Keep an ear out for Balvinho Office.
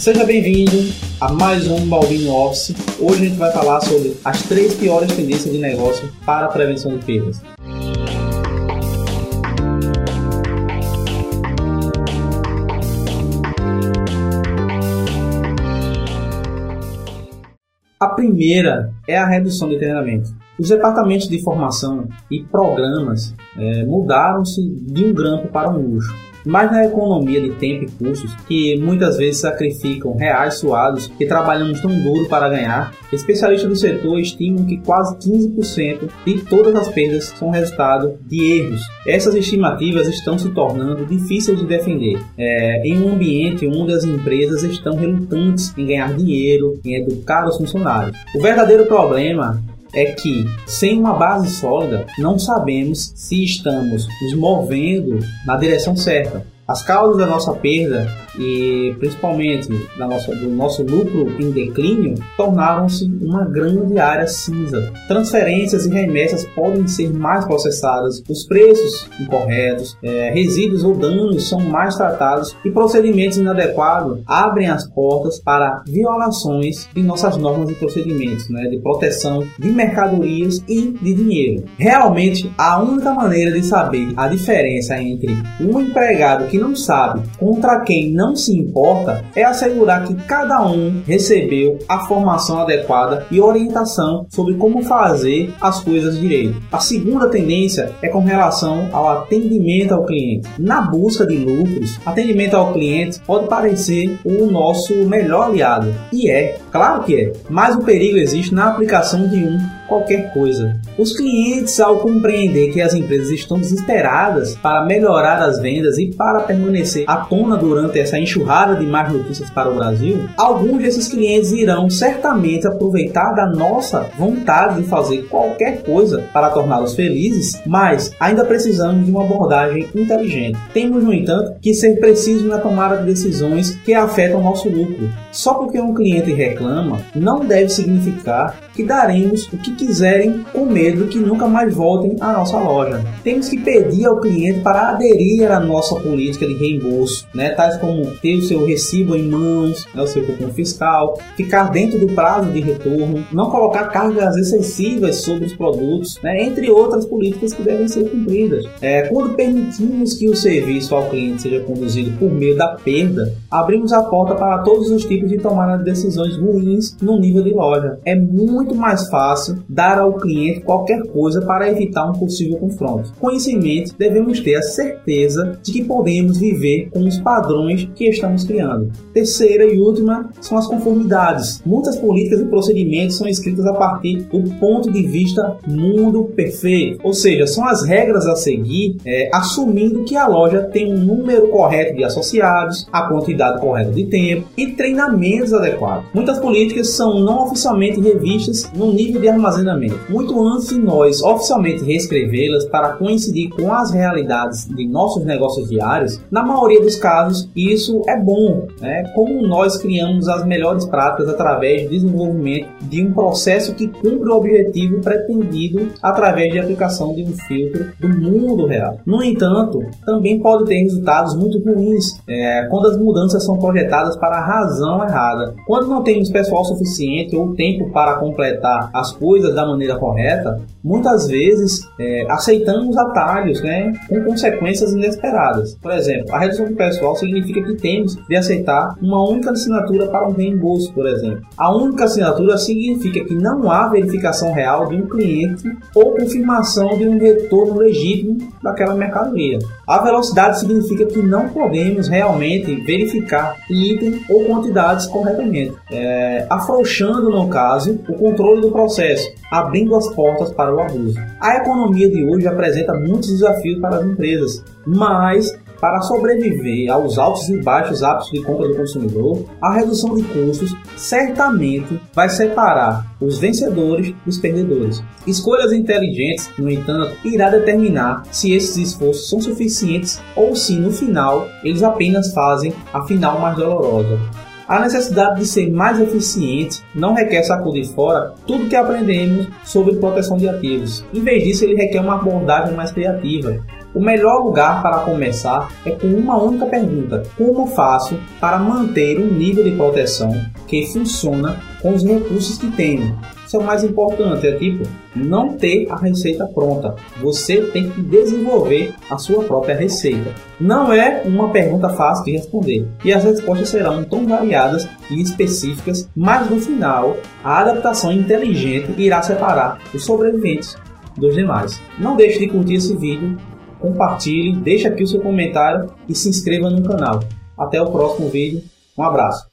Seja bem-vindo a mais um Balvinho Office. Hoje a gente vai falar sobre as 3 piores tendências de negócio para a prevenção de perdas. A primeira é a redução de treinamento. Os departamentos de formação e programas mudaram-se de um grampo para um luxo. Mas na economia de tempo e custos, que muitas vezes sacrificam reais suados que trabalhamos tão duro para ganhar, especialistas do setor estimam que quase 15% de todas as perdas são resultado de erros. Essas estimativas estão se tornando difíceis de defender. Em um ambiente onde as empresas estão relutantes em ganhar dinheiro, em educar os funcionários. O verdadeiro problema é que, sem uma base sólida, não sabemos se estamos nos movendo na direção certa. As causas da nossa perda e, principalmente, do nosso lucro em declínio, tornaram-se uma grande área cinza. Transferências e remessas podem ser mais processadas, os preços incorretos, resíduos ou danos são mais tratados e procedimentos inadequados abrem as portas para violações de nossas normas e procedimentos, de proteção de mercadorias e de dinheiro. Realmente, a única maneira de saber a diferença entre um empregado que não sabe contra quem não se importa é assegurar que cada um recebeu a formação adequada e orientação sobre como fazer as coisas direito. A segunda tendência é com relação ao atendimento ao cliente. Na busca de lucros, atendimento ao cliente pode parecer o nosso melhor aliado. E é, claro que é, mas o perigo existe na aplicação de qualquer coisa. Os clientes, ao compreender que as empresas estão desesperadas para melhorar as vendas e para permanecer à tona durante essa enxurrada de más notícias para o Brasil, alguns desses clientes irão certamente aproveitar da nossa vontade de fazer qualquer coisa para torná-los felizes, mas ainda precisamos de uma abordagem inteligente. Temos, no entanto, que ser precisos na tomada de decisões que afetam o nosso lucro. Só porque um cliente reclama, não deve significar que daremos o que quiserem com medo que nunca mais voltem à nossa loja. Temos que pedir ao cliente para aderir à nossa política de reembolso, tais como ter o seu recibo em mãos, o seu cupom fiscal, ficar dentro do prazo de retorno, não colocar cargas excessivas sobre os produtos, entre outras políticas que devem ser cumpridas. Quando permitimos que o serviço ao cliente seja conduzido por meio da perda, abrimos a porta para todos os tipos de tomada de decisões ruins no nível de loja. É muito mais fácil dar ao cliente qualquer coisa para evitar um possível confronto. Com isso em mente, devemos ter a certeza de que podemos viver com os padrões que estamos criando. Terceira e última são as conformidades. Muitas políticas e procedimentos são escritas a partir do ponto de vista mundo perfeito, ou seja, são as regras a seguir, assumindo que a loja tem um número correto de associados, a quantidade correta de tempo e treinamentos adequados. Muitas políticas são não oficialmente revistas no nível de armazenamento, muito antes de nós oficialmente reescrevê-las para coincidir com as realidades de nossos negócios diários. Na maioria dos casos, isso é bom, como nós criamos as melhores práticas através do desenvolvimento de um processo que cumpre o objetivo pretendido através de aplicação de um filtro do mundo real. No entanto, também pode ter resultados muito ruins quando as mudanças são projetadas para a razão errada. Quando não temos pessoal suficiente ou tempo para completar as coisas da maneira correta, muitas vezes aceitamos atalhos com consequências inesperadas. Por exemplo, a redução do pessoal significa que temos de aceitar uma única assinatura para um reembolso, por exemplo. A única assinatura significa que não há verificação real de um cliente ou confirmação de um retorno legítimo daquela mercadoria. A velocidade significa que não podemos realmente verificar item ou quantidades corretamente, afrouxando, no caso, o controle do processo, abrindo as portas para o abuso. A economia de hoje apresenta muitos desafios para as empresas, mas para sobreviver aos altos e baixos hábitos de compra do consumidor, a redução de custos certamente vai separar os vencedores dos perdedores. Escolhas inteligentes, no entanto, irá determinar se esses esforços são suficientes ou se, no final, eles apenas fazem a final mais dolorosa. A necessidade de ser mais eficiente não requer sacudir fora tudo que aprendemos sobre proteção de ativos. Em vez disso, ele requer uma abordagem mais criativa, O melhor lugar para começar é com uma única pergunta: como faço para manter um nível de proteção que funciona com os recursos que tenho? Isso é o mais importante, é tipo, não ter a receita pronta. Você tem que desenvolver a sua própria receita. Não é uma pergunta fácil de responder, e as respostas serão tão variadas e específicas, mas no final, a adaptação inteligente irá separar os sobreviventes dos demais. Não deixe de curtir esse vídeo, compartilhe, deixe aqui o seu comentário e se inscreva no canal. Até o próximo vídeo, um abraço.